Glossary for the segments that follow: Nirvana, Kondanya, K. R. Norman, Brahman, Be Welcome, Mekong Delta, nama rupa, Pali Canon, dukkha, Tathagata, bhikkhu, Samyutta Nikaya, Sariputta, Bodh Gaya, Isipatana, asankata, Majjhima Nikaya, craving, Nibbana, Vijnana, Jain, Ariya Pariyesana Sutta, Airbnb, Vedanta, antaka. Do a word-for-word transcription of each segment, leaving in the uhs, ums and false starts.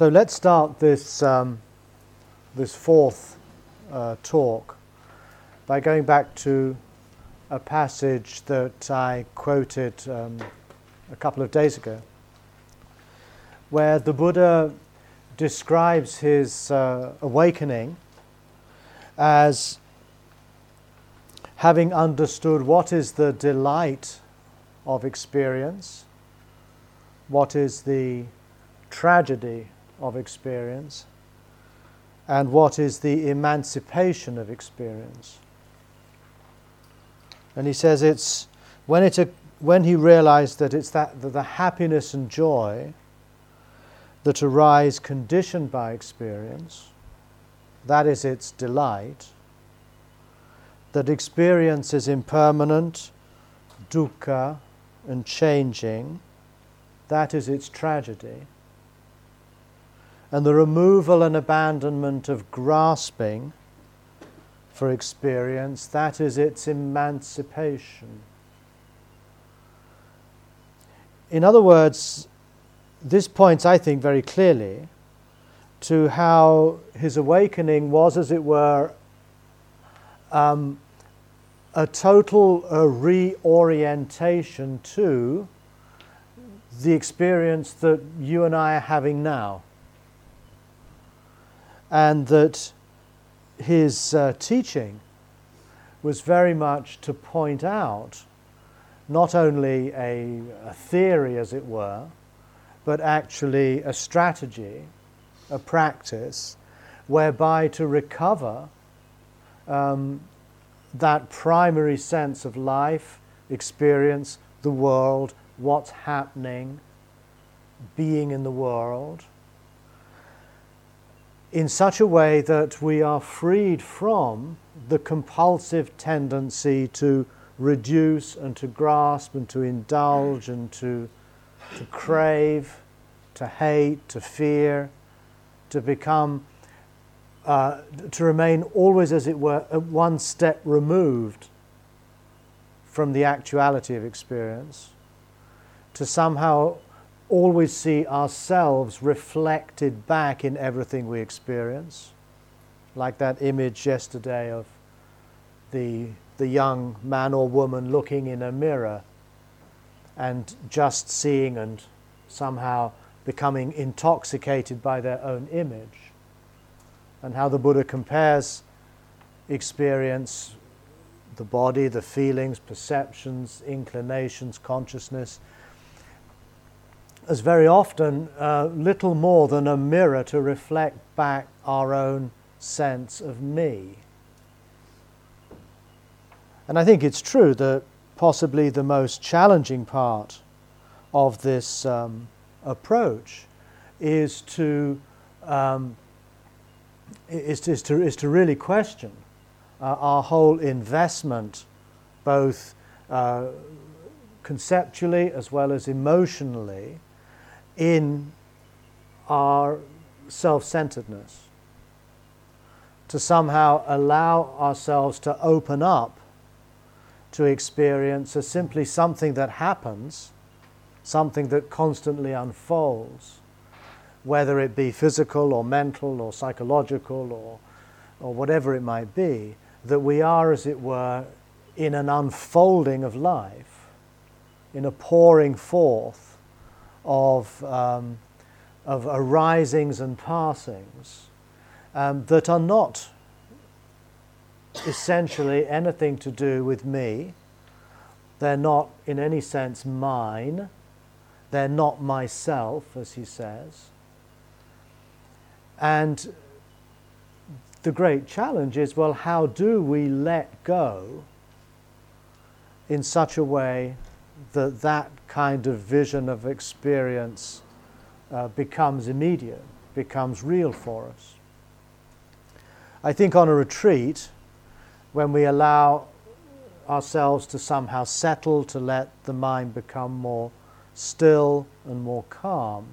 So let's start this um, this fourth uh, talk by going back to a passage that I quoted um, a couple of days ago, where the Buddha describes his uh, awakening as having understood what is the delight of experience, what is the tragedy of experience, and what is the emancipation of experience. And he says it's when it when he realized that it's that, that the happiness and joy that arise conditioned by experience, that is its delight, that experience is impermanent, dukkha, and changing, that is its tragedy. And the removal and abandonment of grasping for experience, that is its emancipation. In other words, this points, I think, very clearly to how his awakening was, as it were, um, a total uh, reorientation to the experience that you and I are having now. And that his uh, teaching was very much to point out not only a, a theory, as it were, but actually a strategy, a practice, whereby to recover um, that primary sense of life, experience, the world, what's happening, being in the world, in such a way that we are freed from the compulsive tendency to reduce and to grasp and to indulge and to to crave, to hate, to fear, to become, uh, to remain always, as it were, one step removed from the actuality of experience, to somehow always see ourselves reflected back in everything we experience, like that image yesterday of the the young man or woman looking in a mirror and just seeing and somehow becoming intoxicated by their own image, and how the Buddha compares experience, the body, the feelings, perceptions, inclinations, consciousness, as very often uh, little more than a mirror to reflect back our own sense of me. And I think it's true that possibly the most challenging part of this um, approach is to, um, is, is to is to really question uh, our whole investment, both uh, conceptually as well as emotionally, in our self-centeredness, to somehow allow ourselves to open up to experience as simply something that happens, something that constantly unfolds, whether it be physical or mental or psychological or, or whatever it might be, that we are, as it were, in an unfolding of life, in a pouring forth of um, of arisings and passings um, that are not essentially anything to do with me. They're not in any sense mine. They're not myself, as he says. And the great challenge is, well, how do we let go in such a way that that kind of vision of experience uh, becomes immediate, becomes real for us? I think on a retreat, when we allow ourselves to somehow settle, to let the mind become more still and more calm,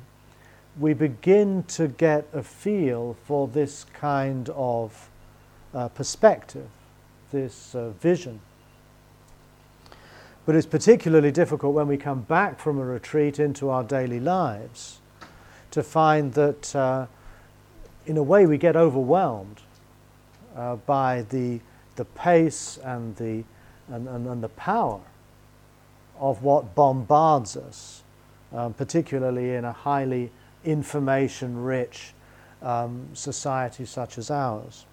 we begin to get a feel for this kind of uh, perspective, this uh, vision. But it's particularly difficult when we come back from a retreat into our daily lives to find that uh, in a way we get overwhelmed uh, by the the pace and the and, and, and the power of what bombards us, um, particularly in a highly information-rich um, society such as ours.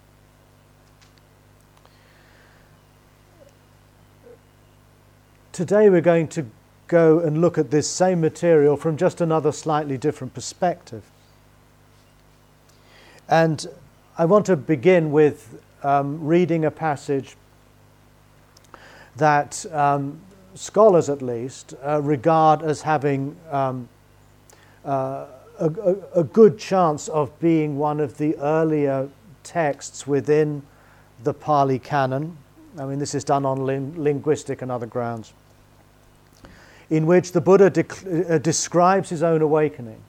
Today we're going to go and look at this same material from just another slightly different perspective. And I want to begin with um, reading a passage that um, scholars at least uh, regard as having um, uh, a, a, a good chance of being one of the earlier texts within the Pali Canon. I mean, this is done on ling- linguistic and other grounds, in which the Buddha de- uh, describes his own awakening.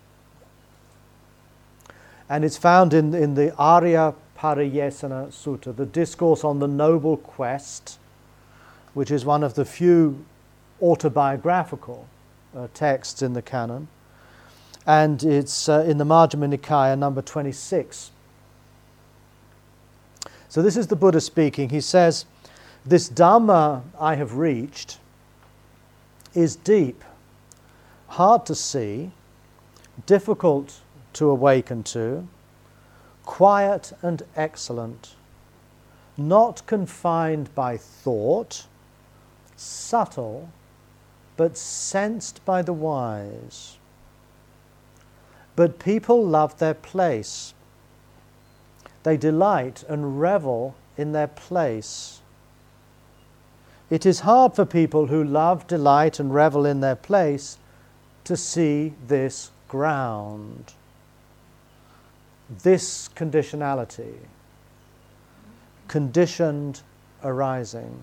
And it's found in, in the Ariya Pariyesana Sutta, the discourse on the noble quest, which is one of the few autobiographical uh, texts in the canon. And it's uh, in the Majjhima Nikaya, number twenty-six. So this is the Buddha speaking. He says, "This Dhamma I have reached is deep, hard to see, difficult to awaken to, quiet and excellent, not confined by thought, subtle, but sensed by the wise. But people love their place. They delight and revel in their place. It is hard for people who love, delight, and revel in their place to see this ground, this conditionality, conditioned arising.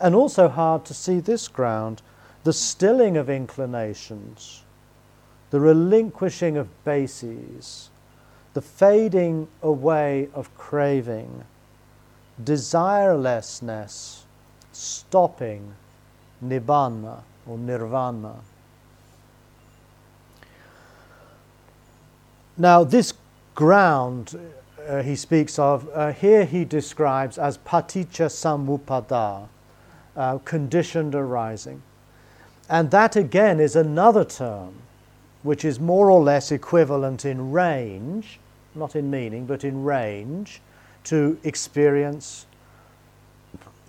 And also hard to see this ground, the stilling of inclinations, the relinquishing of bases, the fading away of craving, desirelessness, stopping, Nibbana or Nirvana." Now this ground uh, he speaks of, uh, here he describes as paticca samuppada, uh, conditioned arising. And that again is another term which is more or less equivalent in range, not in meaning, but in range, to experience,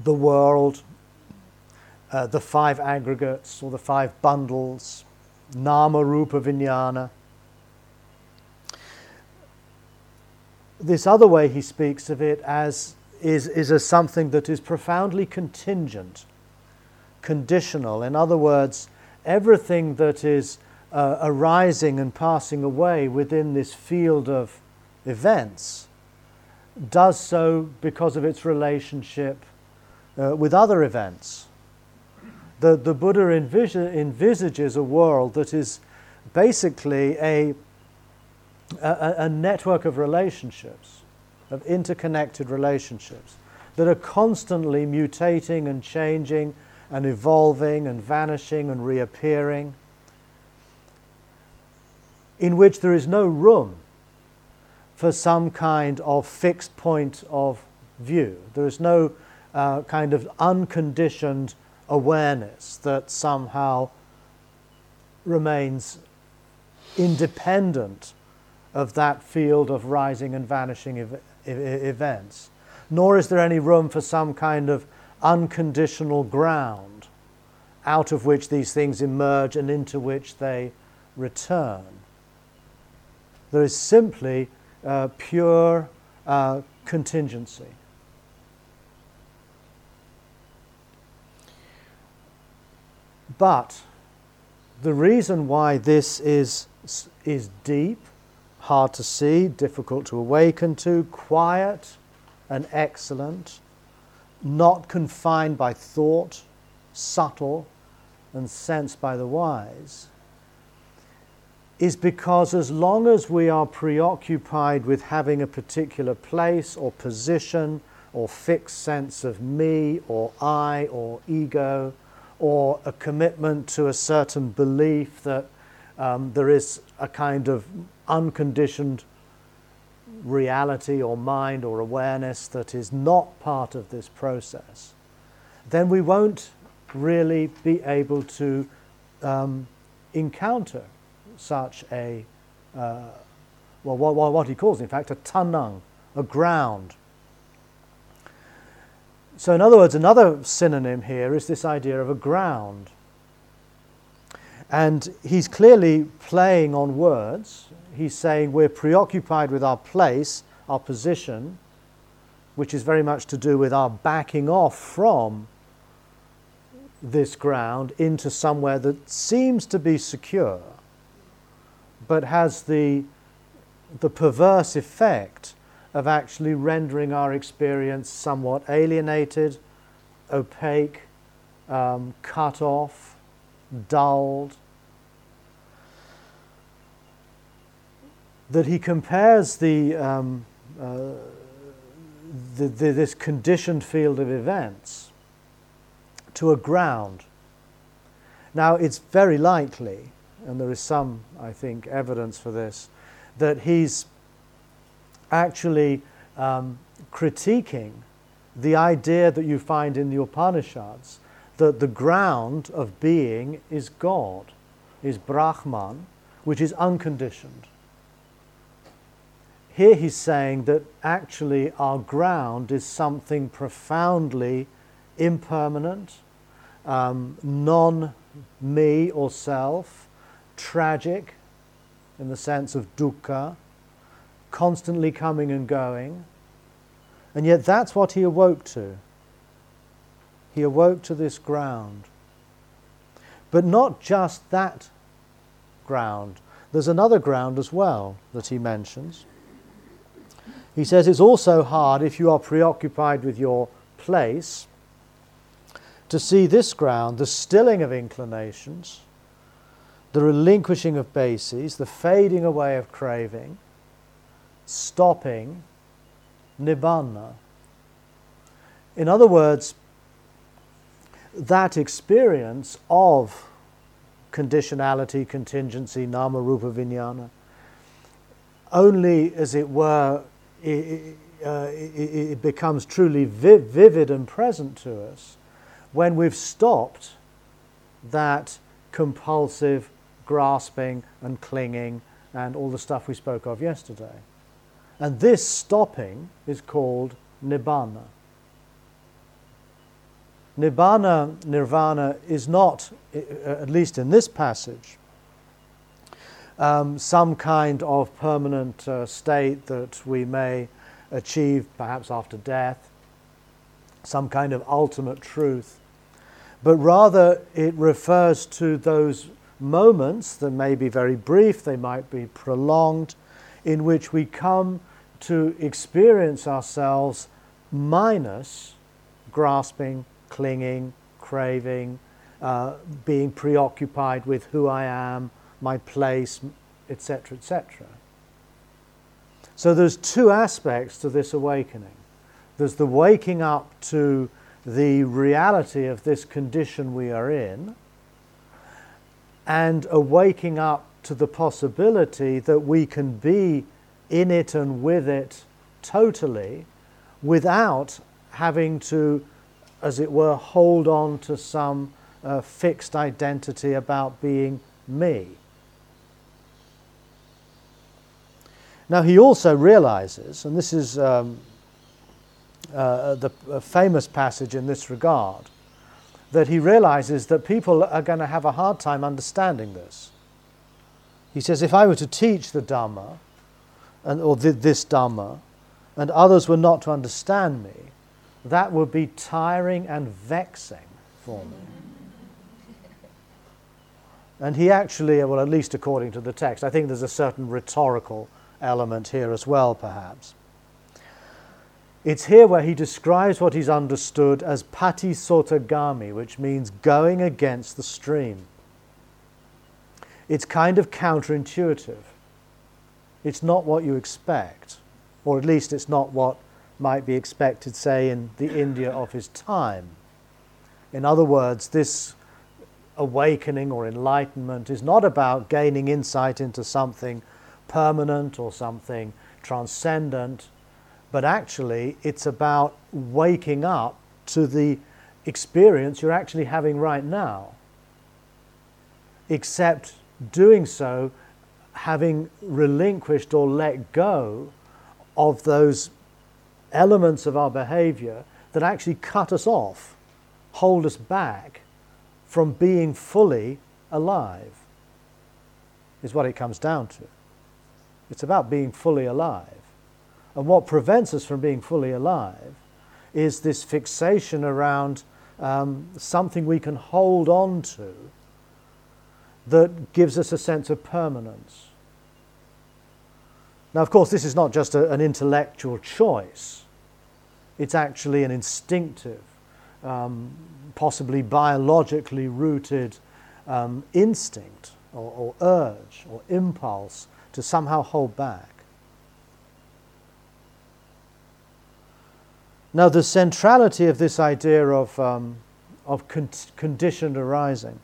the world, uh, the five aggregates or the five bundles, nama rupa Vijnana. This other way he speaks of it as is, is as something that is profoundly contingent, conditional. In other words, everything that is uh, arising and passing away within this field of events does so because of its relationship uh, with other events. The, the Buddha envis- envisages a world that is basically a, a, a network of relationships, of interconnected relationships, that are constantly mutating and changing and evolving and vanishing and reappearing, in which there is no room for some kind of fixed point of view. There is no uh, kind of unconditioned awareness that somehow remains independent of that field of rising and vanishing ev- ev- events. Nor is there any room for some kind of unconditional ground out of which these things emerge and into which they return. There is simply Uh, pure uh, contingency. But the reason why this is is deep, hard to see, difficult to awaken to, quiet and excellent, not confined by thought, subtle and sensed by the wise, is because as long as we are preoccupied with having a particular place or position or fixed sense of me or I or ego or a commitment to a certain belief that um, there is a kind of unconditioned reality or mind or awareness that is not part of this process, then we won't really be able to um, encounter such a, uh, well, what, what he calls, in fact, a tanang, a ground. So in other words, another synonym here is this idea of a ground. And he's clearly playing on words. He's saying we're preoccupied with our place, our position, which is very much to do with our backing off from this ground into somewhere that seems to be secure, but has the, the perverse effect of actually rendering our experience somewhat alienated, opaque, um, cut off, dulled. That he compares the, um, uh, the, the this conditioned field of events to a ground. Now, it's very likely, and there is some, I think, evidence for this, that he's actually um, critiquing the idea that you find in the Upanishads that the ground of being is God, is Brahman, which is unconditioned. Here he's saying that actually our ground is something profoundly impermanent, um, non-me or self, tragic in the sense of dukkha, constantly coming and going, and yet that's what he awoke to. He awoke to this ground. But not just that ground. There's another ground as well that he mentions. He says it's also hard, if you are preoccupied with your place, to see this ground, the stilling of inclinations, the relinquishing of bases, the fading away of craving, stopping, Nibbana. In other words, that experience of conditionality, contingency, nama rupa, vijnana, only, as it were, it, uh, it, it becomes truly viv- vivid and present to us when we've stopped that compulsive grasping and clinging and all the stuff we spoke of yesterday. And this stopping is called Nibbana. Nibbana, nirvana, is not, at least in this passage, um, some kind of permanent uh, state that we may achieve perhaps after death, some kind of ultimate truth, but rather it refers to those moments that may be very brief, they might be prolonged, in which we come to experience ourselves minus grasping, clinging, craving, uh, being preoccupied with who I am, my place, et cetera, et cetera. So there's two aspects to this awakening. There's the waking up to the reality of this condition we are in, and a waking up to the possibility that we can be in it and with it totally without having to, as it were, hold on to some uh, fixed identity about being me. Now he also realizes, and this is um, uh, the uh, famous passage in this regard, that he realizes that people are going to have a hard time understanding this. He says, if I were to teach the Dhamma, and, or th- this Dhamma, and others were not to understand me, that would be tiring and vexing for me. And he actually, well, at least according to the text, I think there's a certain rhetorical element here as well, perhaps. It's here where he describes what he's understood as patisotagami, which means going against the stream. It's kind of counterintuitive. It's not what you expect, or at least it's not what might be expected, say, in the India of his time. In other words, this awakening or enlightenment is not about gaining insight into something permanent or something transcendent, but actually it's about waking up to the experience you're actually having right now. Except doing so, having relinquished or let go of those elements of our behavior that actually cut us off, hold us back from being fully alive, is what it comes down to. It's about being fully alive. And what prevents us from being fully alive is this fixation around um, something we can hold on to that gives us a sense of permanence. Now, of course, this is not just a, an intellectual choice. It's actually an instinctive, um, possibly biologically rooted um, instinct or, or urge or impulse to somehow hold back. Now, the centrality of this idea of, um, of con- conditioned arising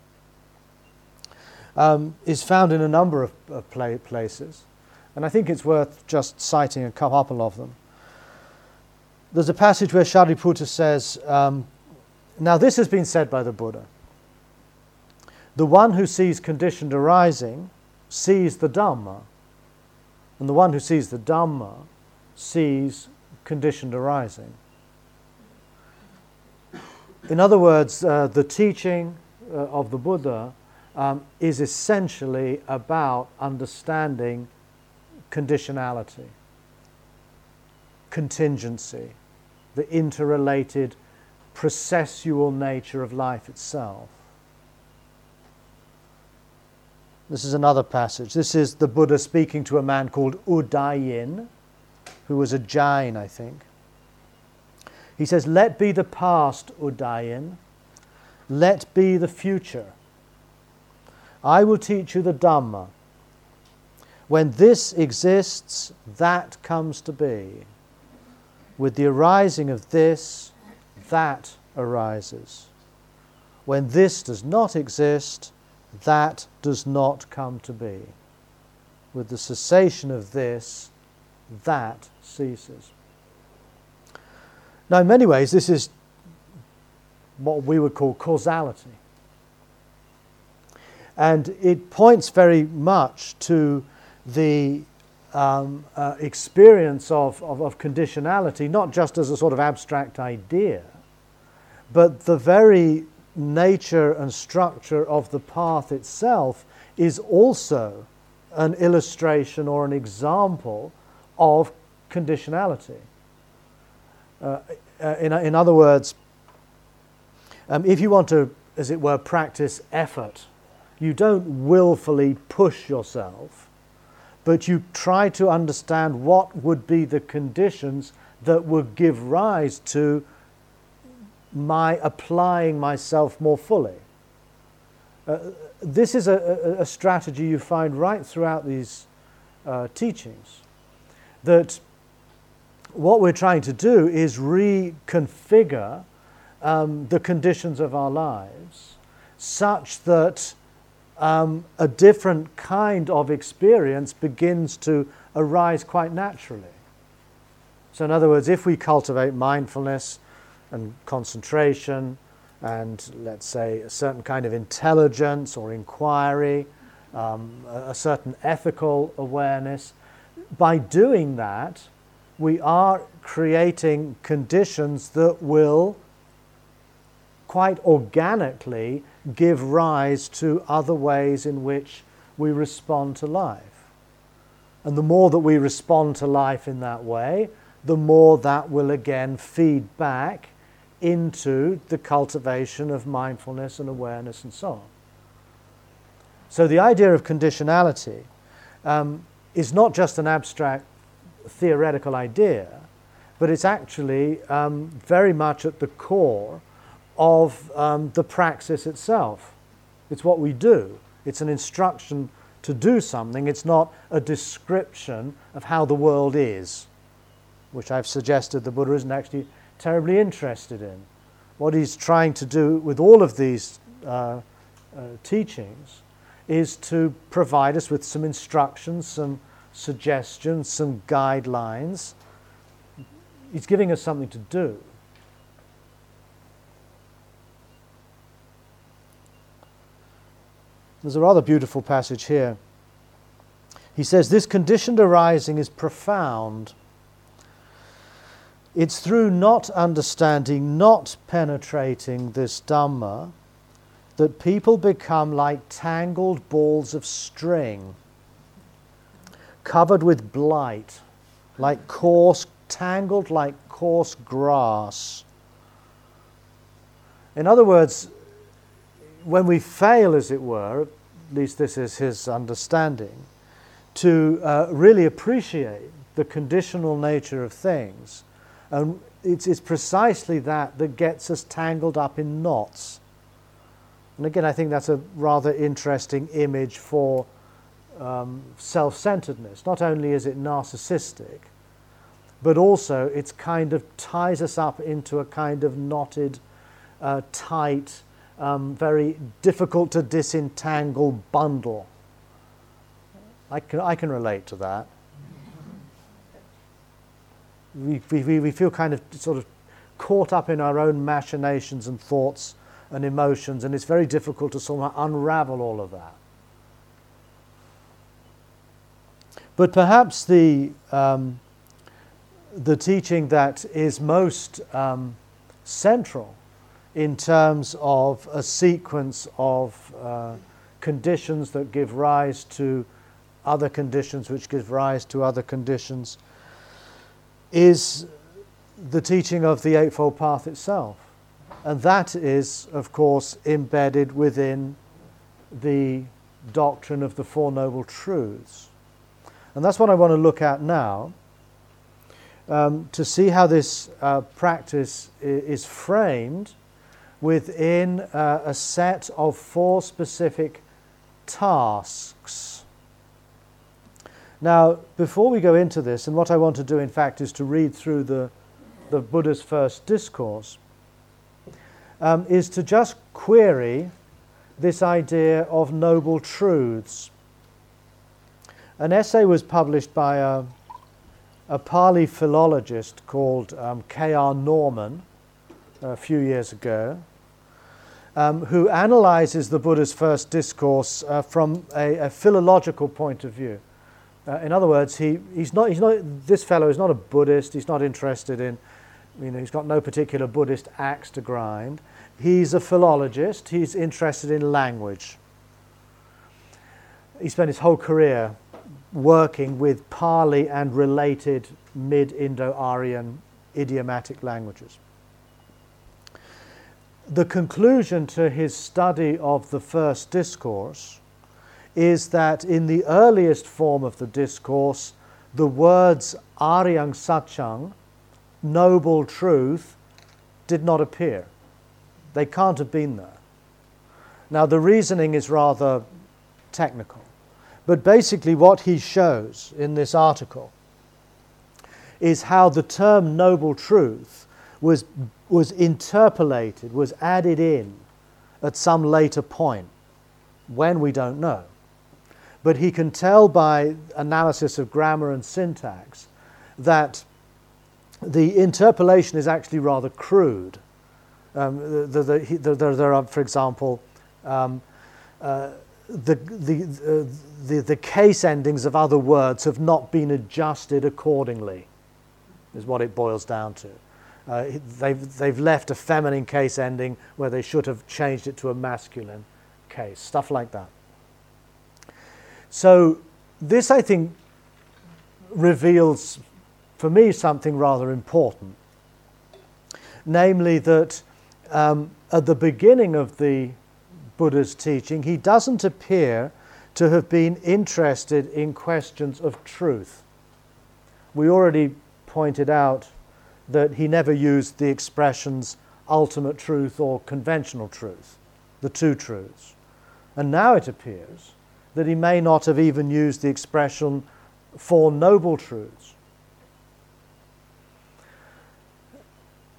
Um, is found in a number of, of pla- places, and I think it's worth just citing a couple of them. There's a passage where Sariputta says, um, now this has been said by the Buddha, the one who sees conditioned arising sees the Dhamma, and the one who sees the Dhamma sees conditioned arising. In other words, uh, the teaching uh, of the Buddha Um, is essentially about understanding conditionality, contingency, the interrelated processual nature of life itself. This is another passage. This is the Buddha speaking to a man called Udayin, who was a Jain, I think. He says, "Let be the past, Udayin. Let be the future. I will teach you the Dhamma. When this exists, that comes to be. With the arising of this, that arises. When this does not exist, that does not come to be. With the cessation of this, that ceases." Now, in many ways, this is what we would call causality. And it points very much to the um, uh, experience of, of, of conditionality, not just as a sort of abstract idea, but the very nature and structure of the path itself is also an illustration or an example of conditionality. Uh, in, in other words, um, if you want to, as it were, practice effort, you don't willfully push yourself, but you try to understand what would be the conditions that would give rise to my applying myself more fully. Uh, this is a, a, a strategy you find right throughout these uh, teachings, that what we're trying to do is reconfigure um, the conditions of our lives such that Um, a different kind of experience begins to arise quite naturally. So in other words, if we cultivate mindfulness and concentration and, let's say, a certain kind of intelligence or inquiry, um, a certain ethical awareness, by doing that, we are creating conditions that will quite organically give rise to other ways in which we respond to life. And the more that we respond to life in that way, the more that will again feed back into the cultivation of mindfulness and awareness and so on. So the idea of conditionality um, is not just an abstract theoretical idea, but it's actually um, very much at the core of um, the praxis itself. It's what we do. It's an instruction to do something. It's not a description of how the world is, which I've suggested the Buddha isn't actually terribly interested in. What he's trying to do with all of these uh, uh, teachings is to provide us with some instructions, some suggestions, some guidelines. He's giving us something to do. There's a rather beautiful passage here. He says, this conditioned arising is profound. It's through not understanding, not penetrating this Dhamma, that people become like tangled balls of string, covered with blight, like coarse, tangled like coarse grass. In other words, when we fail, as it were, at least this is his understanding, to uh, really appreciate the conditional nature of things, and it's, it's precisely that that gets us tangled up in knots. And again, I think that's a rather interesting image for um, self-centeredness. Not only is it narcissistic, but also it's kind of ties us up into a kind of knotted, uh, tight, um, very difficult to disentangle bundle. I can, I can relate to that. We, we, we feel kind of sort of caught up in our own machinations and thoughts and emotions, and it's very difficult to somehow unravel all of that. But perhaps the um, the teaching that is most um, central in terms of a sequence of uh, conditions that give rise to other conditions, which give rise to other conditions, is the teaching of the Eightfold Path itself. And that is, of course, embedded within the doctrine of the Four Noble Truths. And that's what I want to look at now, um, to see how this uh, practice i- is framed within uh, a set of four specific tasks. Now, before we go into this, and what I want to do, in fact, is to read through the, the Buddha's first discourse, Um, is to just query this idea of noble truths. An essay was published by a, a Pali philologist called um, K. R. Norman a few years ago, um, who analyzes the Buddha's first discourse uh, from a, a philological point of view. Uh, in other words, he, he's not, he's not, this fellow is not a Buddhist, he's not interested in You know, he's got no particular Buddhist axe to grind. He's a philologist. He's interested in language. He spent his whole career working with Pali and related mid-Indo-Aryan idiomatic languages. The conclusion to his study of the first discourse is that in the earliest form of the discourse, the words Aryang Satyang, noble truth, did not appear. They can't have been there. Now, the reasoning is rather technical, but basically what he shows in this article is how the term noble truth was was interpolated, was added in at some later point, when we don't know. But he can tell by analysis of grammar and syntax that the interpolation is actually rather crude. Um, the, the, the, the, there are, for example, um, uh, the, the, uh, the, the case endings of other words have not been adjusted accordingly, is what it boils down to. Uh, they've, they've left a feminine case ending where they should have changed it to a masculine case, stuff like that. So this, I think, reveals, for me, something rather important, namely that um, at the beginning of the Buddha's teaching, he doesn't appear to have been interested in questions of truth. We already pointed out that he never used the expressions ultimate truth or conventional truth, the two truths. And now it appears that he may not have even used the expression Four Noble Truths.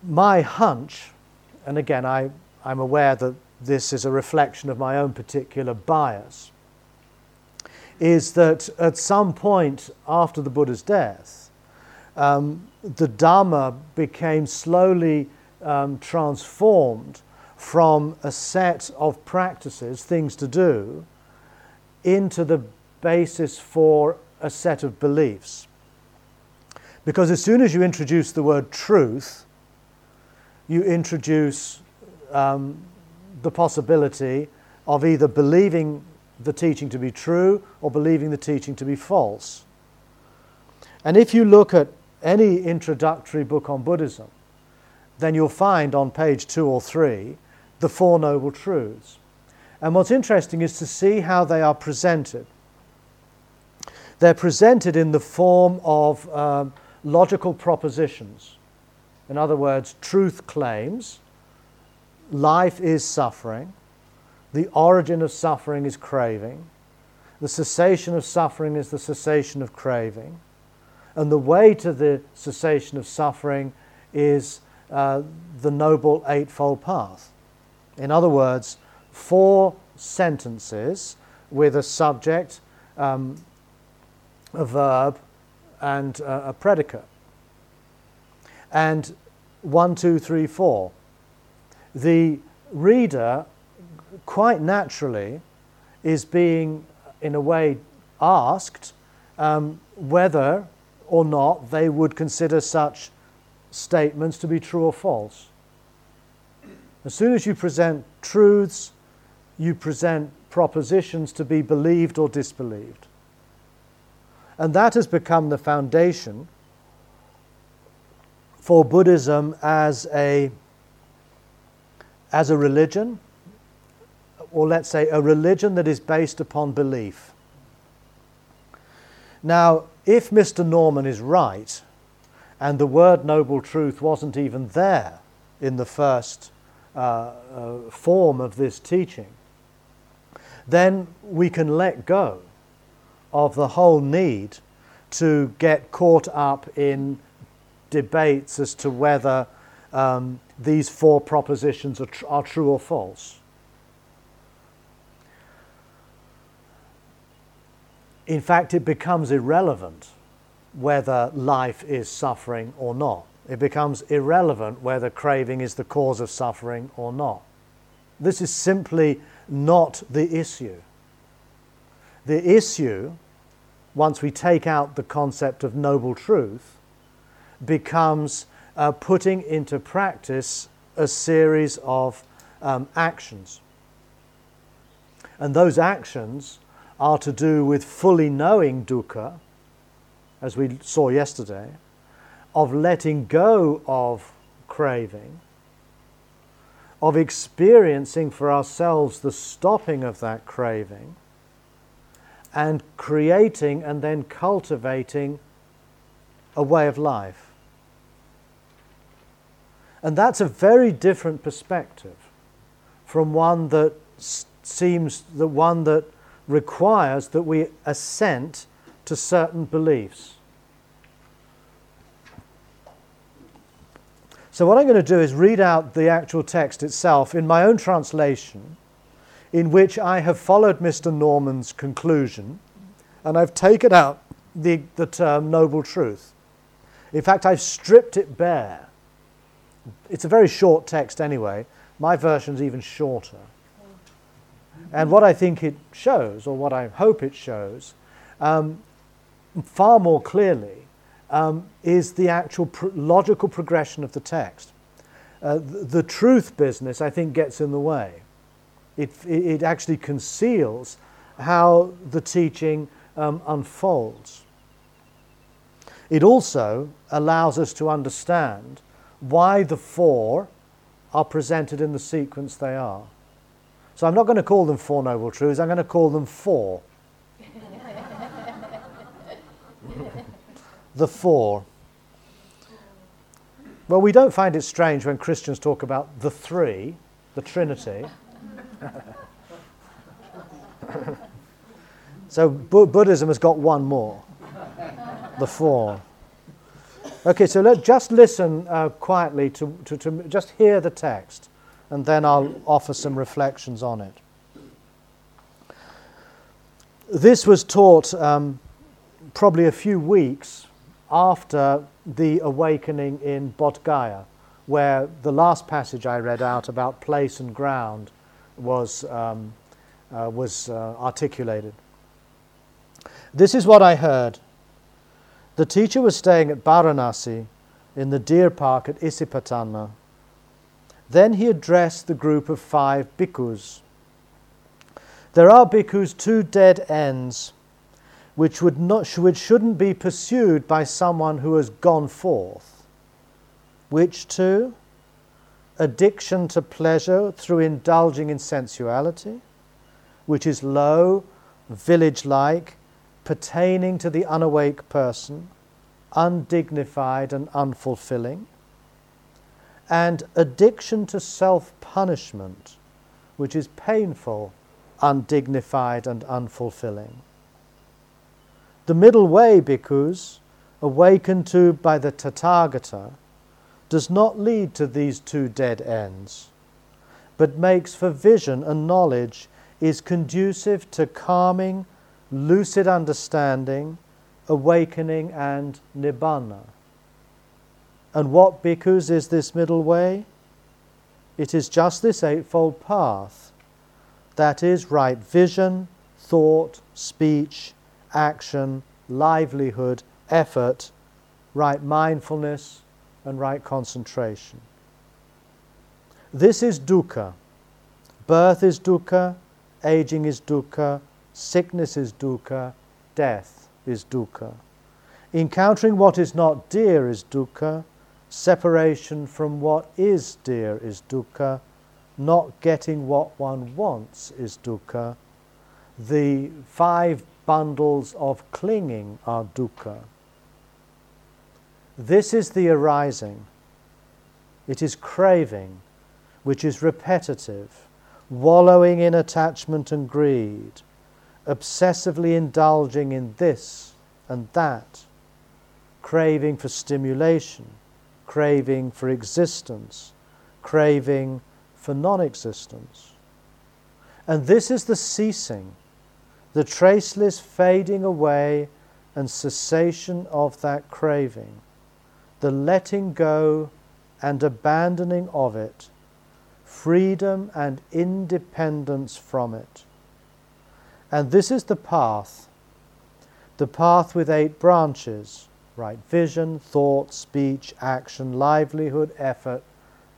My hunch, and again I, I'm aware that this is a reflection of my own particular bias, is that at some point after the Buddha's death, um, the Dhamma became slowly um, transformed from a set of practices, things to do, into the basis for a set of beliefs. Because as soon as you introduce the word truth, you introduce um, the possibility of either believing the teaching to be true or believing the teaching to be false. And if you look at any introductory book on Buddhism, then you'll find on page two or three the Four Noble Truths. And what's interesting is to see how they are presented. They're presented in the form of um, logical propositions. In other words, truth claims, life is suffering, the origin of suffering is craving, the cessation of suffering is the cessation of craving, and the way to the cessation of suffering is uh, the Noble Eightfold Path. In other words, four sentences with a subject, um, a verb, and uh, a predicate. And one, two, three, four. The reader, quite naturally, is being, in a way, asked um, whether or not they would consider such statements to be true or false. As soon as you present truths, you present propositions to be believed or disbelieved. And that has become the foundation for Buddhism as a, as a religion, or let's say a religion that is based upon belief. Now, if Mister Norman is right, and the word noble truth wasn't even there in the first uh, uh, form of this teaching, then we can let go of the whole need to get caught up in debates as to whether um, these four propositions are, tr- are true or false. In fact, it becomes irrelevant whether life is suffering or not. It becomes irrelevant whether craving is the cause of suffering or not. This is simply not the issue. The issue, once we take out the concept of noble truth, becomes uh, putting into practice a series of um, actions. And those actions are to do with fully knowing dukkha, as we saw yesterday, of letting go of craving, of experiencing for ourselves the stopping of that craving, and creating and then cultivating a way of life. And that's a very different perspective from one that seems the one that requires that we assent to certain beliefs. So what I'm going to do is read out the actual text itself in my own translation, in which I have followed Mister Norman's conclusion, and I've taken out the, the term noble truth. In fact, I've stripped it bare. It's a very short text anyway. My version's even shorter. And what I think it shows, or what I hope it shows, um, far more clearly, um, is the actual pro- logical progression of the text. Uh, the, the truth business, I think, gets in the way. It, it actually conceals how the teaching um, unfolds. It also allows us to understand why the four are presented in the sequence they are. So I'm not going to call them Four Noble Truths, I'm going to call them Four. The Four. Well, we don't find it strange when Christians talk about the Three, the Trinity. So B- Buddhism has got one more, the Four. Okay, so let's just listen uh, quietly to, to, to just hear the text. and then I'll offer some reflections on it. This was taught um, probably a few weeks after the awakening in Bodh Gaya, where the last passage I read out about place and ground was um, uh, was uh, articulated. This is what I heard. The teacher was staying at Varanasi in the deer park at Isipatana. Then he addressed the group of five bhikkhus. There are bhikkhus two dead ends, which would not, which shouldn't be pursued by someone who has gone forth. Which two? Addiction to pleasure through indulging in sensuality, which is low, village-like, pertaining to the unawake person, undignified and unfulfilling, and addiction to self-punishment, which is painful, undignified and unfulfilling. The middle way, bhikkhus, awakened to by the Tathagata, does not lead to these two dead ends, but makes for vision and knowledge, is conducive to calming, lucid understanding, awakening and Nibbana. And what, bhikkhus, is this middle way? It is just this Eightfold Path, that is right vision, thought, speech, action, livelihood, effort, right mindfulness, and right concentration. This is dukkha. Birth is dukkha, aging is dukkha, sickness is dukkha, death is dukkha. Encountering what is not dear is dukkha, separation from what is dear is dukkha, not getting what one wants is dukkha, the five bundles of clinging are dukkha. This is the arising. It is craving, which is repetitive, wallowing in attachment and greed, obsessively indulging in this and that, craving for stimulation, craving for existence, craving for non-existence. And this is the ceasing, the traceless fading away and cessation of that craving, the letting go and abandoning of it, freedom and independence from it. And this is the path, the path with eight branches, right vision, thought, speech, action, livelihood, effort,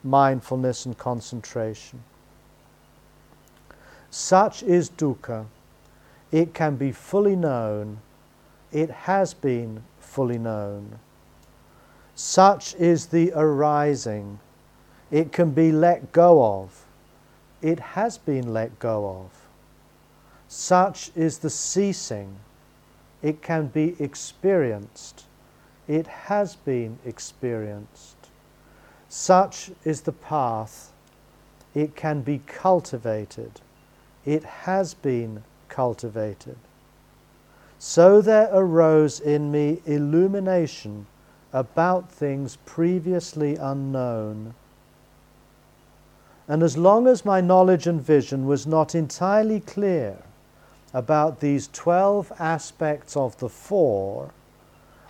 mindfulness and concentration. Such is dukkha. It can be fully known. It has been fully known. Such is the arising. It can be let go of. It has been let go of. Such is the ceasing. It can be experienced. It has been experienced. Such is the path. It can be cultivated. It has been cultivated. So there arose in me illumination about things previously unknown. And as long as my knowledge and vision was not entirely clear about these twelve aspects of the four,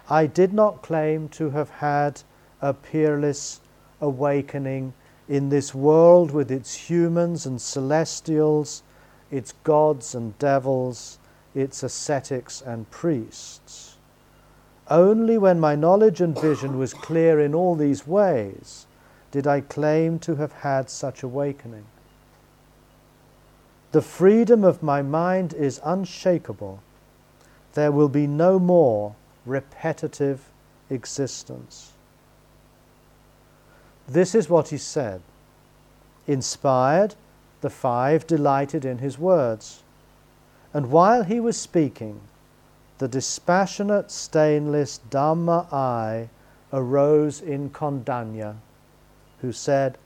I did not claim to have had a peerless awakening in this world with its humans and celestials, its gods and devils, its ascetics and priests. Only when my knowledge and vision was clear in all these ways did I claim to have had such awakening. The freedom of my mind is unshakable. There will be no more repetitive existence. This is what he said. Inspired, the five delighted in his words. And while he was speaking, the dispassionate, stainless Dhamma eye arose in Kondanya, who said,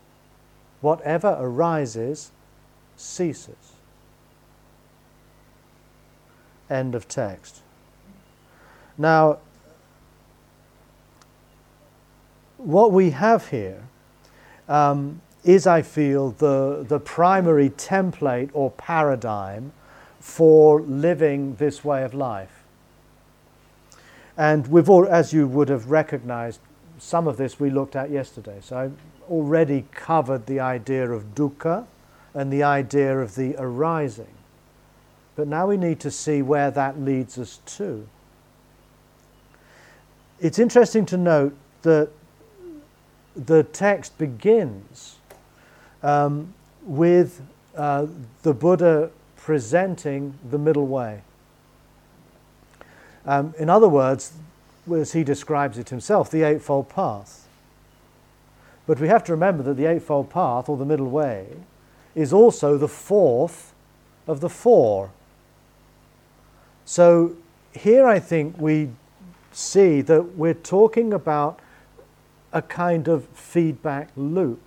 whatever arises, ceases. End of text. Now, what we have here um, is, I feel, the, the primary template or paradigm for living this way of life. And we've all, as you would have recognized, some of this we looked at yesterday. So I already covered the idea of dukkha and the idea of the arising. But now we need to see where that leads us to. It's interesting to note that the text begins um, with uh, the Buddha presenting the middle way. Um, in other words, as he describes it himself, the Eightfold Path. But we have to remember that the Eightfold Path, or the middle way, is also the fourth of the four. So here I think we see that we're talking about a kind of feedback loop.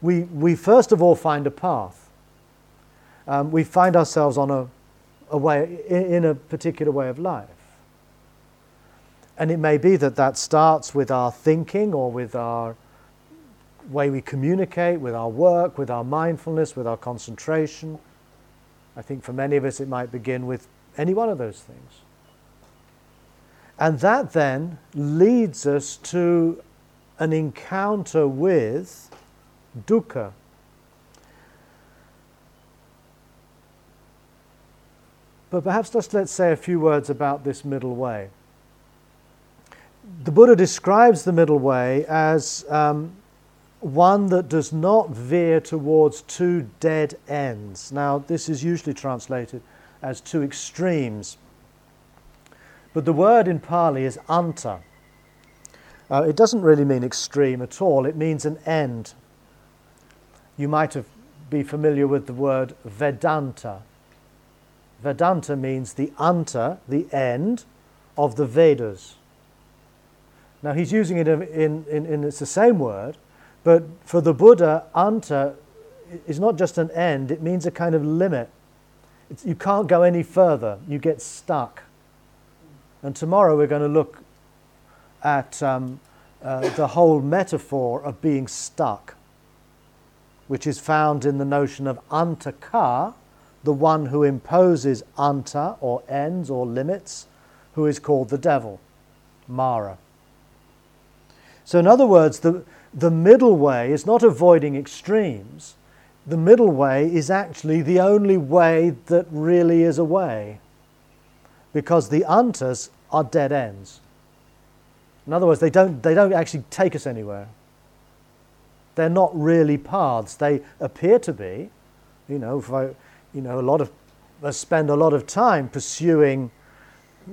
We we first of all find a path. Um, we find ourselves on a, a way, in, in a particular way of life. And it may be that that starts with our thinking or with our way we communicate, with our work, with our mindfulness, with our concentration. I think for many of us it might begin with any one of those things. And that then leads us to an encounter with dukkha. But perhaps just let's say a few words about this middle way. The Buddha describes the middle way as um, one that does not veer towards two dead ends. Now, this is usually translated as two extremes. But the word in Pali is anta. Uh, it doesn't really mean extreme at all. It means an end. You might have, be familiar with the word Vedanta. Vedanta means the anta, the end, of the Vedas. Now he's using it in, in, in, in it's the same word, but for the Buddha, anta is not just an end, it means a kind of limit. It's, you can't go any further, you get stuck. And tomorrow we're going to look at um, uh, the whole metaphor of being stuck, which is found in the notion of antaka, the one who imposes anta or ends or limits, who is called the devil, Mara. So in other words, the, the middle way is not avoiding extremes. The middle way is actually the only way that really is a way, because the antas are dead ends. In other words, they don't, they don't actually take us anywhere. They're not really paths. They appear to be. You know, if I, you know, a lot of us spend a lot of time pursuing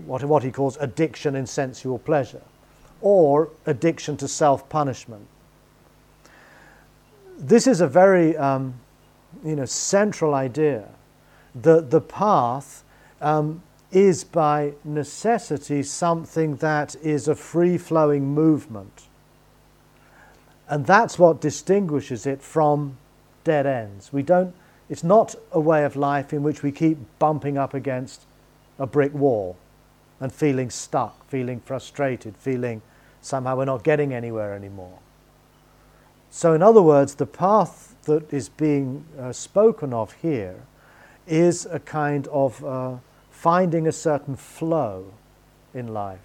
what, what he calls addiction in sensual pleasure, or addiction to self-punishment. This is a very, um, you know, central idea, that the path um, is by necessity something that is a free-flowing movement. And that's what distinguishes it from dead ends. We don't, it's not a way of life in which we keep bumping up against a brick wall and feeling stuck, feeling frustrated, feeling somehow we're not getting anywhere anymore. So in other words, the path that is being uh, spoken of here is a kind of uh, finding a certain flow in life,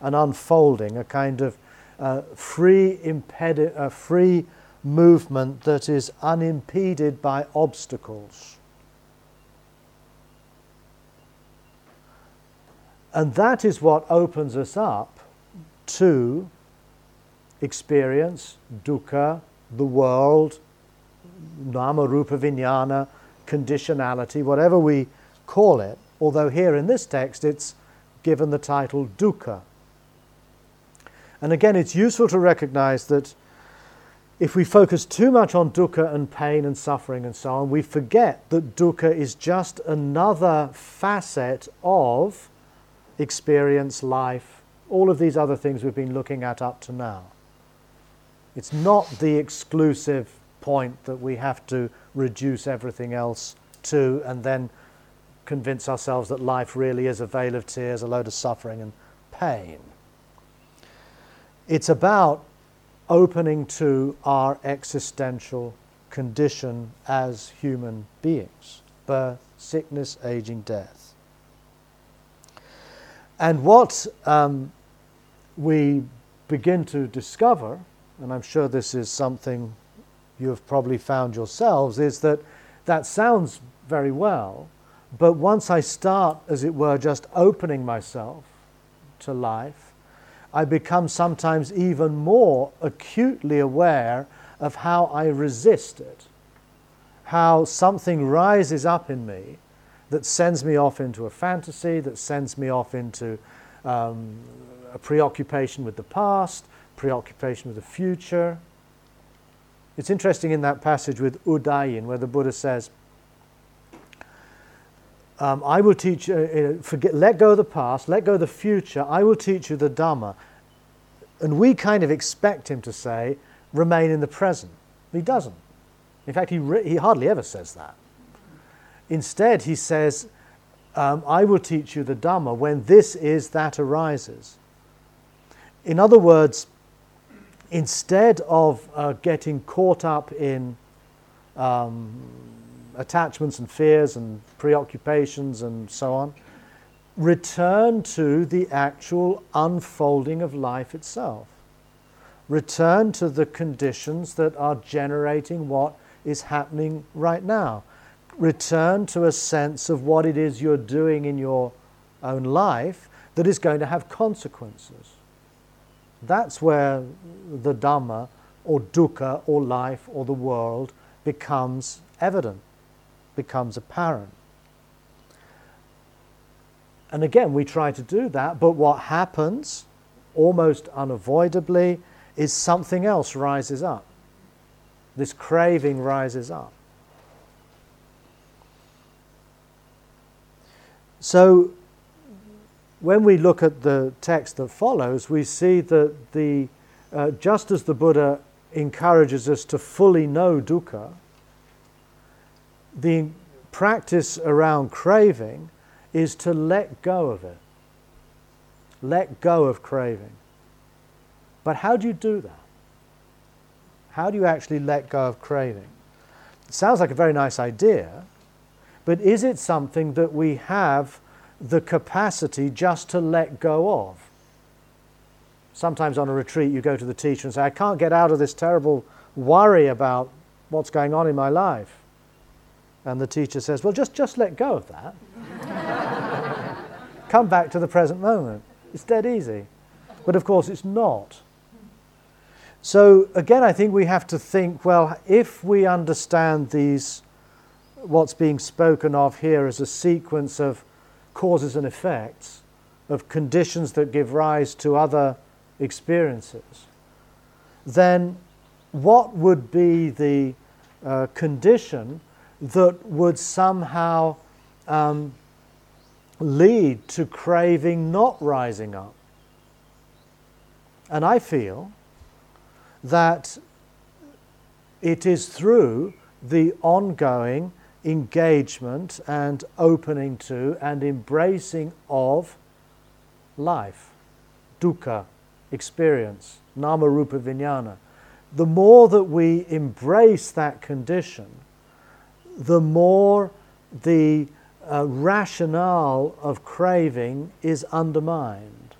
an unfolding, a kind of uh, free, impedi- uh, free movement that is unimpeded by obstacles. And that is what opens us up to experience, dukkha, the world, nama rupa vijnana, conditionality, whatever we call it. Although here in this text it's given the title dukkha. And again, it's useful to recognize that if we focus too much on dukkha and pain and suffering and so on, we forget that dukkha is just another facet of experience, life, all of these other things we've been looking at up to now. It's not the exclusive point that we have to reduce everything else to and then convince ourselves that life really is a veil of tears, a load of suffering and pain. It's about opening to our existential condition as human beings: birth, sickness, aging, death. And what um, we begin to discover, and I'm sure this is something you have probably found yourselves, is that that sounds very well, but once I start, as it were, just opening myself to life, I become sometimes even more acutely aware of how I resist it, how something rises up in me that sends me off into a fantasy, that sends me off into um, a preoccupation with the past, preoccupation with the future. It's interesting in that passage with Udayin, where the Buddha says, um, I will teach you, uh, forget, let go of the past, let go of the future, I will teach you the Dhamma. And we kind of expect him to say, remain in the present. He doesn't. In fact, he, re- he hardly ever says that. Instead, he says, um, I will teach you the Dhamma when this is that arises. In other words, instead of uh, getting caught up in um, attachments and fears and preoccupations and so on, return to the actual unfolding of life itself. Return to the conditions that are generating what is happening right now. Return to a sense of what it is you're doing in your own life that is going to have consequences. That's where the Dhamma or dukkha or life or the world becomes evident, becomes apparent. And again, we try to do that, but what happens almost unavoidably is something else rises up. This craving rises up. So, when we look at the text that follows, we see that the uh, just as the Buddha encourages us to fully know dukkha, the practice around craving is to let go of it. Let go of craving. But how do you do that? How do you actually let go of craving? It sounds like a very nice idea, but is it something that we have the capacity just to let go of? Sometimes on a retreat you go to the teacher and say, I can't get out of this terrible worry about what's going on in my life. And the teacher says, well, just, just let go of that. Come back to the present moment. It's dead easy. But of course it's not. So again, I think we have to think, well, if we understand these, what's being spoken of here as a sequence of causes and effects, of conditions that give rise to other experiences, then what would be the uh, condition that would somehow um, lead to craving not rising up? And I feel that it is through the ongoing engagement and opening to and embracing of life, dukkha, experience, nama rupa vijnana. The more that we embrace that condition, the more the uh, rationale of craving is undermined.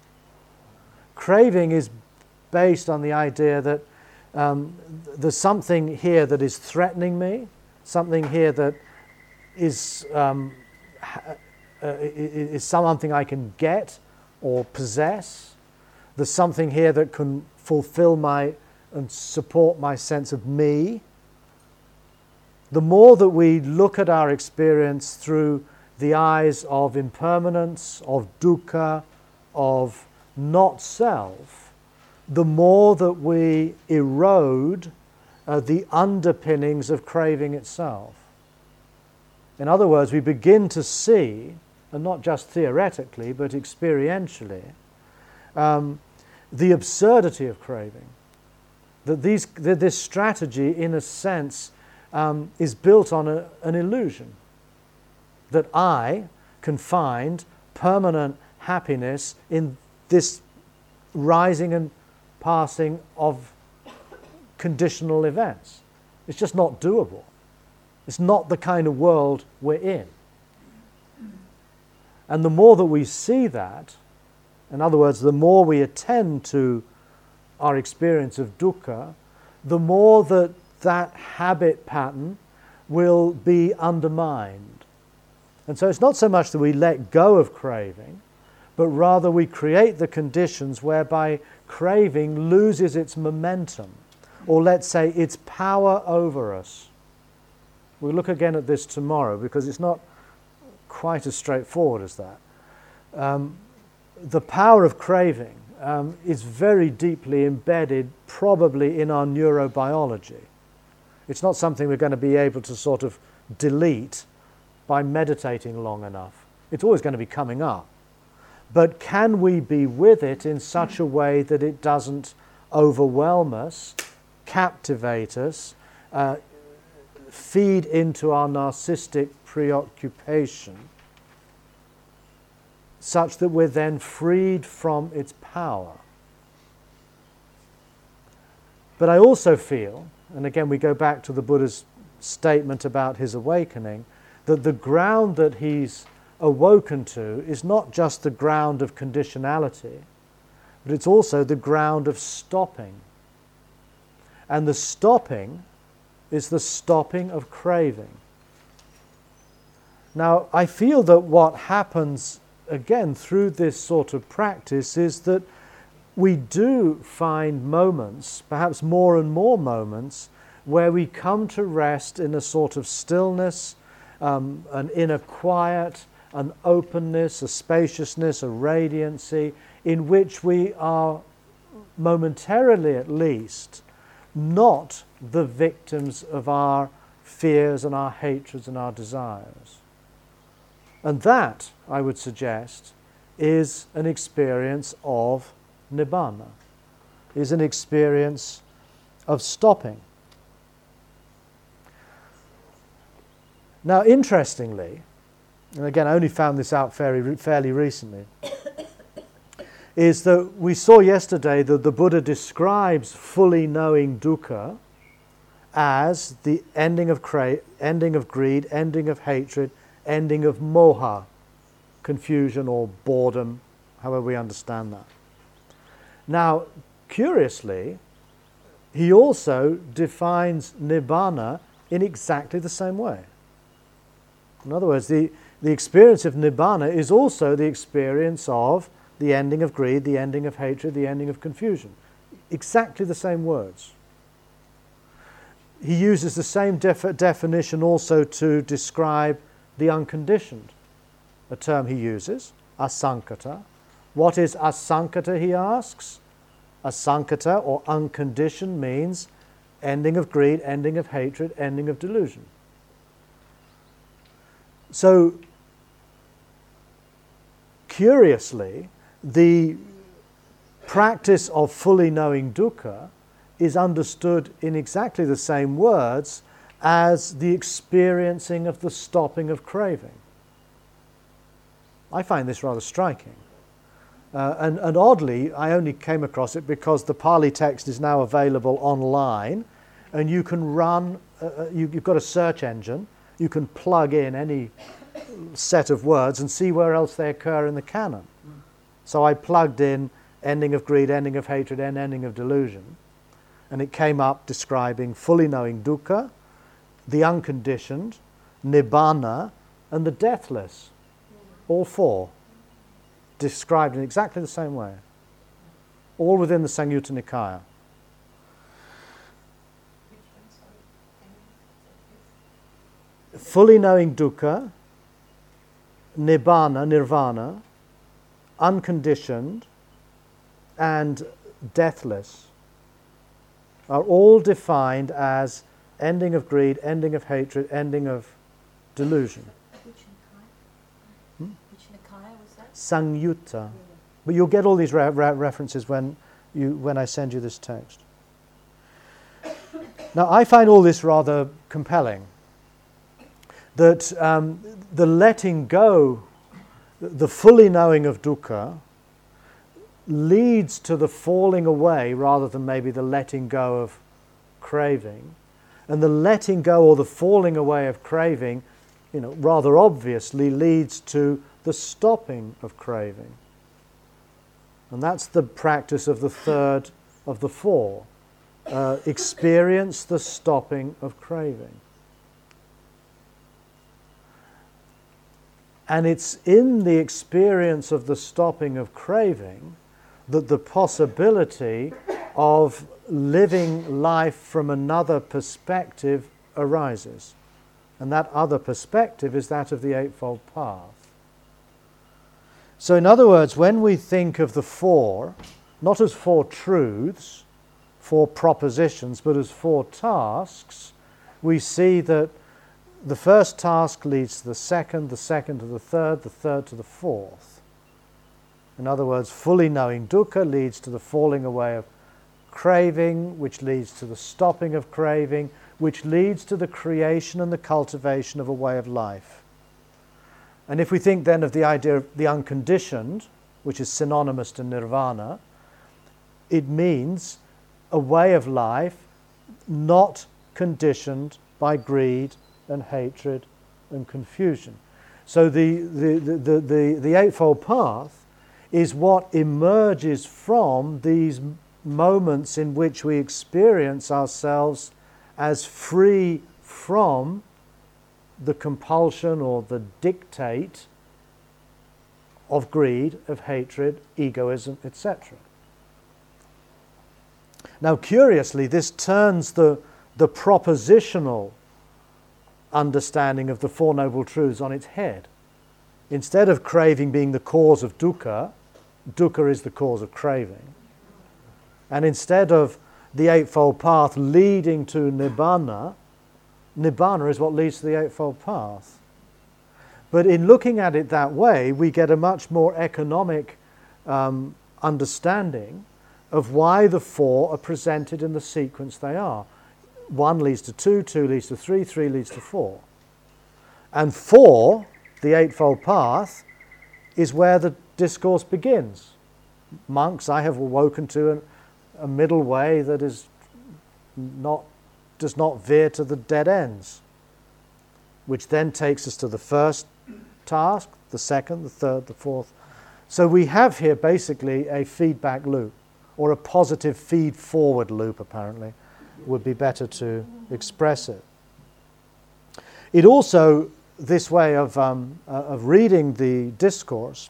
Craving is based on the idea that um, there's something here that is threatening me, something here that is um, uh, is something I can get or possess. There's something here that can fulfill my and support my sense of me. The more that we look at our experience through the eyes of impermanence, of dukkha, of not-self, the more that we erode uh, the underpinnings of craving itself. In other words, we begin to see, and not just theoretically, but experientially, um, the absurdity of craving. That, these, that this strategy, in a sense, um, is built on a, an illusion. That I can find permanent happiness in this rising and passing of conditional events. It's just not doable. It's not the kind of world we're in. And the more that we see that, in other words, the more we attend to our experience of dukkha, the more that that habit pattern will be undermined. And so it's not so much that we let go of craving, but rather we create the conditions whereby craving loses its momentum, or let's say its power over us. We'll look again at this tomorrow because it's not quite as straightforward as that. Um, the power of craving um, is very deeply embedded probably in our neurobiology. It's not something we're going to be able to sort of delete by meditating long enough. It's always going to be coming up. But can we be with it in such a way that it doesn't overwhelm us, captivate us, uh, feed into our narcissistic preoccupation, such that we're then freed from its power? But I also feel, and again we go back to the Buddha's statement about his awakening, that the ground that he's awoken to is not just the ground of conditionality, but it's also the ground of stopping. And the stopping is the stopping of craving. Now, I feel that what happens, again, through this sort of practice is that we do find moments, perhaps more and more moments, where we come to rest in a sort of stillness, um, an inner quiet, an openness, a spaciousness, a radiancy, in which we are momentarily at least not the victims of our fears and our hatreds and our desires. And that, I would suggest, is an experience of Nibbana, is an experience of stopping. Now, interestingly, and again, I only found this out fairly, fairly recently, is that we saw yesterday that the Buddha describes fully knowing dukkha as the ending of cra- ending of greed, ending of hatred, ending of moha, confusion or boredom, however we understand that. Now, curiously, he also defines Nibbana in exactly the same way. In other words, the The experience of Nibbana is also the experience of the ending of greed, the ending of hatred, the ending of confusion. Exactly the same words. He uses the same def- definition also to describe the unconditioned, a term he uses, asankata. What is asankata, he asks? Asankata, or unconditioned, means ending of greed, ending of hatred, ending of delusion. So, curiously, the practice of fully knowing dukkha is understood in exactly the same words as the experiencing of the stopping of craving. I find this rather striking. Uh, and, and oddly, I only came across it because the Pali text is now available online, and you can run, uh, you, you've got a search engine. You can plug in any set of words and see where else they occur in the canon. So I plugged in ending of greed, ending of hatred, and ending of delusion. And it came up describing fully knowing dukkha, the unconditioned, Nibbana, and the deathless. All four. Described in exactly the same way. All within the Samyutta Nikaya. Fully knowing dukkha, Nibbana, nirvana, unconditioned, and deathless are all defined as ending of greed, ending of hatred, ending of delusion. Which Nikaya? Hmm? Which Nikaya was that? Samyutta. Yeah. But you'll get all these re- re- references when you when I send you this text. Now, I find all this rather compelling. That um, the letting go, the fully knowing of dukkha, leads to the falling away rather than maybe the letting go of craving. And the letting go or the falling away of craving, you know, rather obviously leads to the stopping of craving. And that's the practice of the third of the four. Uh, experience the stopping of craving. And it's in the experience of the stopping of craving that the possibility of living life from another perspective arises. And that other perspective is that of the Eightfold Path. So in other words, when we think of the four, not as four truths, four propositions, but as four tasks, we see that the first task leads to the second, the second to the third, the third to the fourth. In other words, fully knowing dukkha leads to the falling away of craving, which leads to the stopping of craving, which leads to the creation and the cultivation of a way of life. And if we think then of the idea of the unconditioned, which is synonymous to nirvana, it means a way of life not conditioned by greed and hatred and confusion. So the, the, the, the, the, the Eightfold Path is what emerges from these moments in which we experience ourselves as free from the compulsion or the dictate of greed, of hatred, egoism, et cetera. Now, curiously, this turns the, the propositional understanding of the Four Noble Truths on its head. Instead of craving being the cause of dukkha, dukkha is the cause of craving. And instead of the Eightfold Path leading to Nibbana, Nibbana is what leads to the Eightfold Path. But in looking at it that way, we get a much more economic um, understanding of why the four are presented in the sequence they are. One leads to two, two leads to three, three leads to four. And four, the Eightfold Path, is where the discourse begins. Monks, I have awoken to an, a middle way that is not, does not veer to the dead ends, which then takes us to the first task, the second, the third, the fourth. So we have here basically a feedback loop, or a positive feed-forward loop, apparently, would be better to express it. It also, this way of, um, uh, of reading the discourse,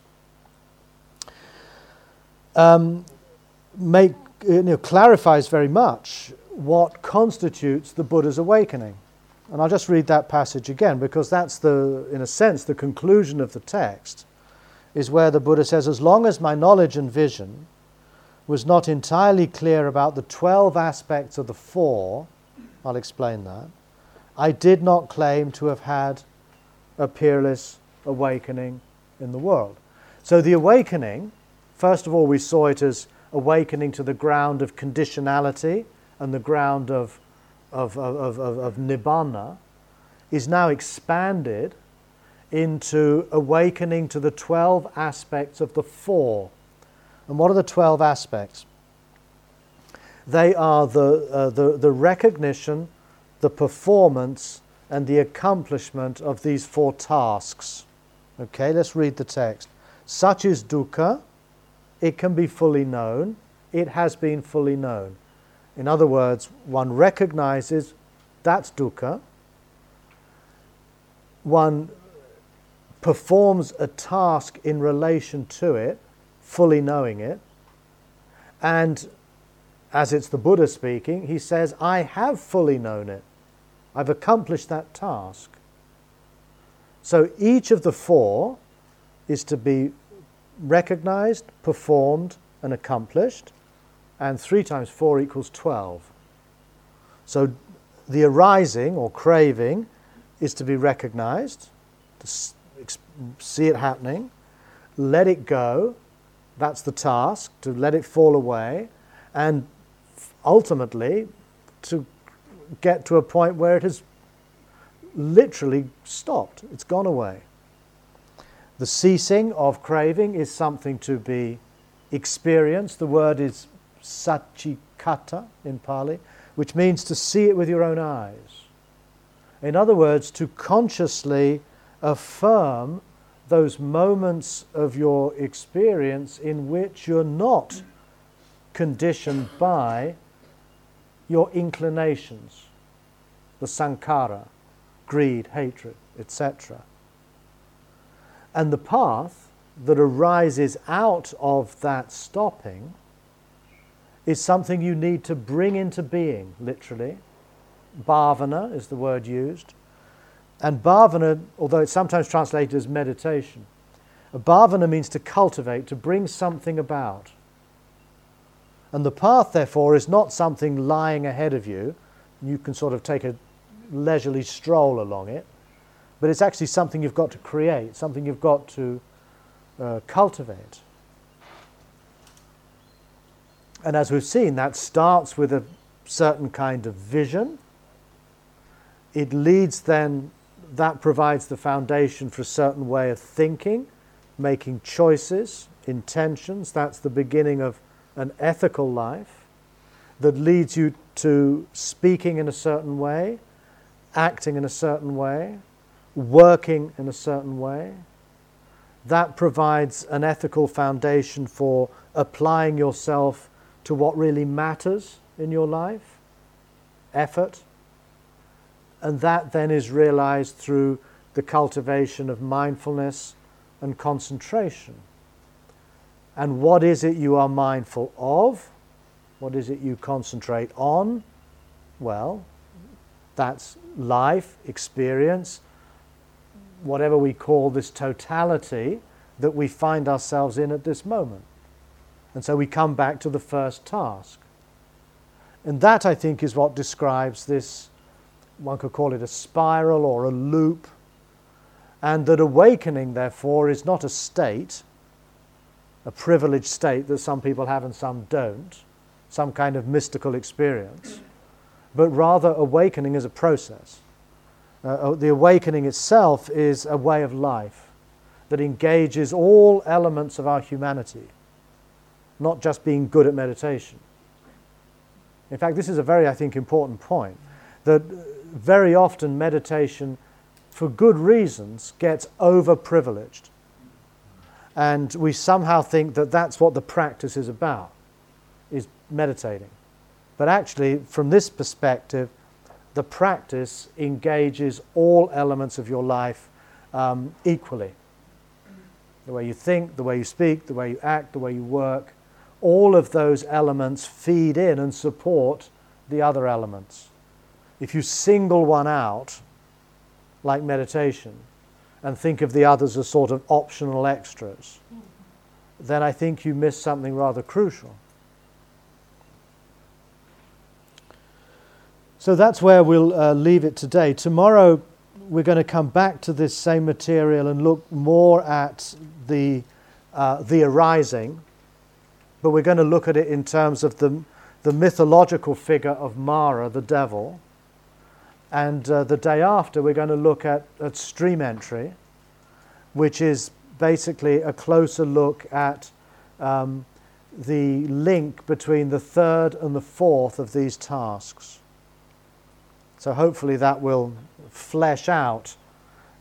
um, make, you know, clarifies very much what constitutes the Buddha's awakening. And I'll just read that passage again, because that's the, in a sense, the conclusion of the text, is where the Buddha says, as long as my knowledge and vision was not entirely clear about the twelve aspects of the four, I'll explain that, I did not claim to have had a peerless awakening in the world. So the awakening, first of all, we saw it as awakening to the ground of conditionality and the ground of, of, of, of, of, of Nibbana, is now expanded into awakening to the twelve aspects of the four. And what are the twelve aspects? They are the, uh, the, the recognition, the performance, and the accomplishment of these four tasks. Okay, let's read the text. Such is dukkha. It can be fully known. It has been fully known. In other words, one recognizes that's dukkha. One performs a task in relation to it, fully knowing it, and as it's the Buddha speaking, he says, I have fully known it. I've accomplished that task. So each of the four is to be recognized, performed, and accomplished, and three times four equals twelve. So the arising or craving is to be recognized, to see it happening, let it go. That's the task, to let it fall away, and ultimately to get to a point where it has literally stopped. It's gone away. The ceasing of craving is something to be experienced. The word is satchikata in Pali, which means to see it with your own eyes. In other words, to consciously affirm those moments of your experience in which you're not conditioned by your inclinations, the sankhara, greed, hatred, et cetera. And the path that arises out of that stopping is something you need to bring into being, literally. Bhavana is the word used. And bhavana, although it's sometimes translated as meditation, a bhavana means to cultivate, to bring something about. And the path, therefore, is not something lying ahead of you. You can sort of take a leisurely stroll along it. But it's actually something you've got to create, something you've got to uh, cultivate. And as we've seen, that starts with a certain kind of vision. It leads then, that provides the foundation for a certain way of thinking, making choices, intentions. That's the beginning of an ethical life that leads you to speaking in a certain way, acting in a certain way, working in a certain way. That provides an ethical foundation for applying yourself to what really matters in your life, effort. And that then is realized through the cultivation of mindfulness and concentration. And what is it you are mindful of? What is it you concentrate on? Well, that's life, experience, whatever we call this totality that we find ourselves in at this moment. And so we come back to the first task. And that, I think, is what describes this, one could call it a spiral or a loop, and that awakening, therefore, is not a state, a privileged state that some people have and some don't, some kind of mystical experience, but rather awakening is a process. Uh, the awakening itself is a way of life that engages all elements of our humanity, not just being good at meditation. In fact, this is a very, I think, important point, that very often meditation, for good reasons, gets overprivileged. And we somehow think that that's what the practice is about, is meditating. But actually, from this perspective, the practice engages all elements of your life um, equally. The way you think, the way you speak, the way you act, the way you work, all of those elements feed in and support the other elements. If you single one out, like meditation, and think of the others as sort of optional extras, then I think you miss something rather crucial. So that's where we'll uh, leave it today. Tomorrow we're going to come back to this same material and look more at the uh, the arising, but we're going to look at it in terms of the the mythological figure of Mara, the devil. And uh, the day after we're going to look at, at stream entry, which is basically a closer look at um, the link between the third and the fourth of these tasks. So hopefully that will flesh out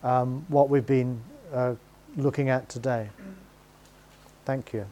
um, what we've been uh, looking at today. Thank you.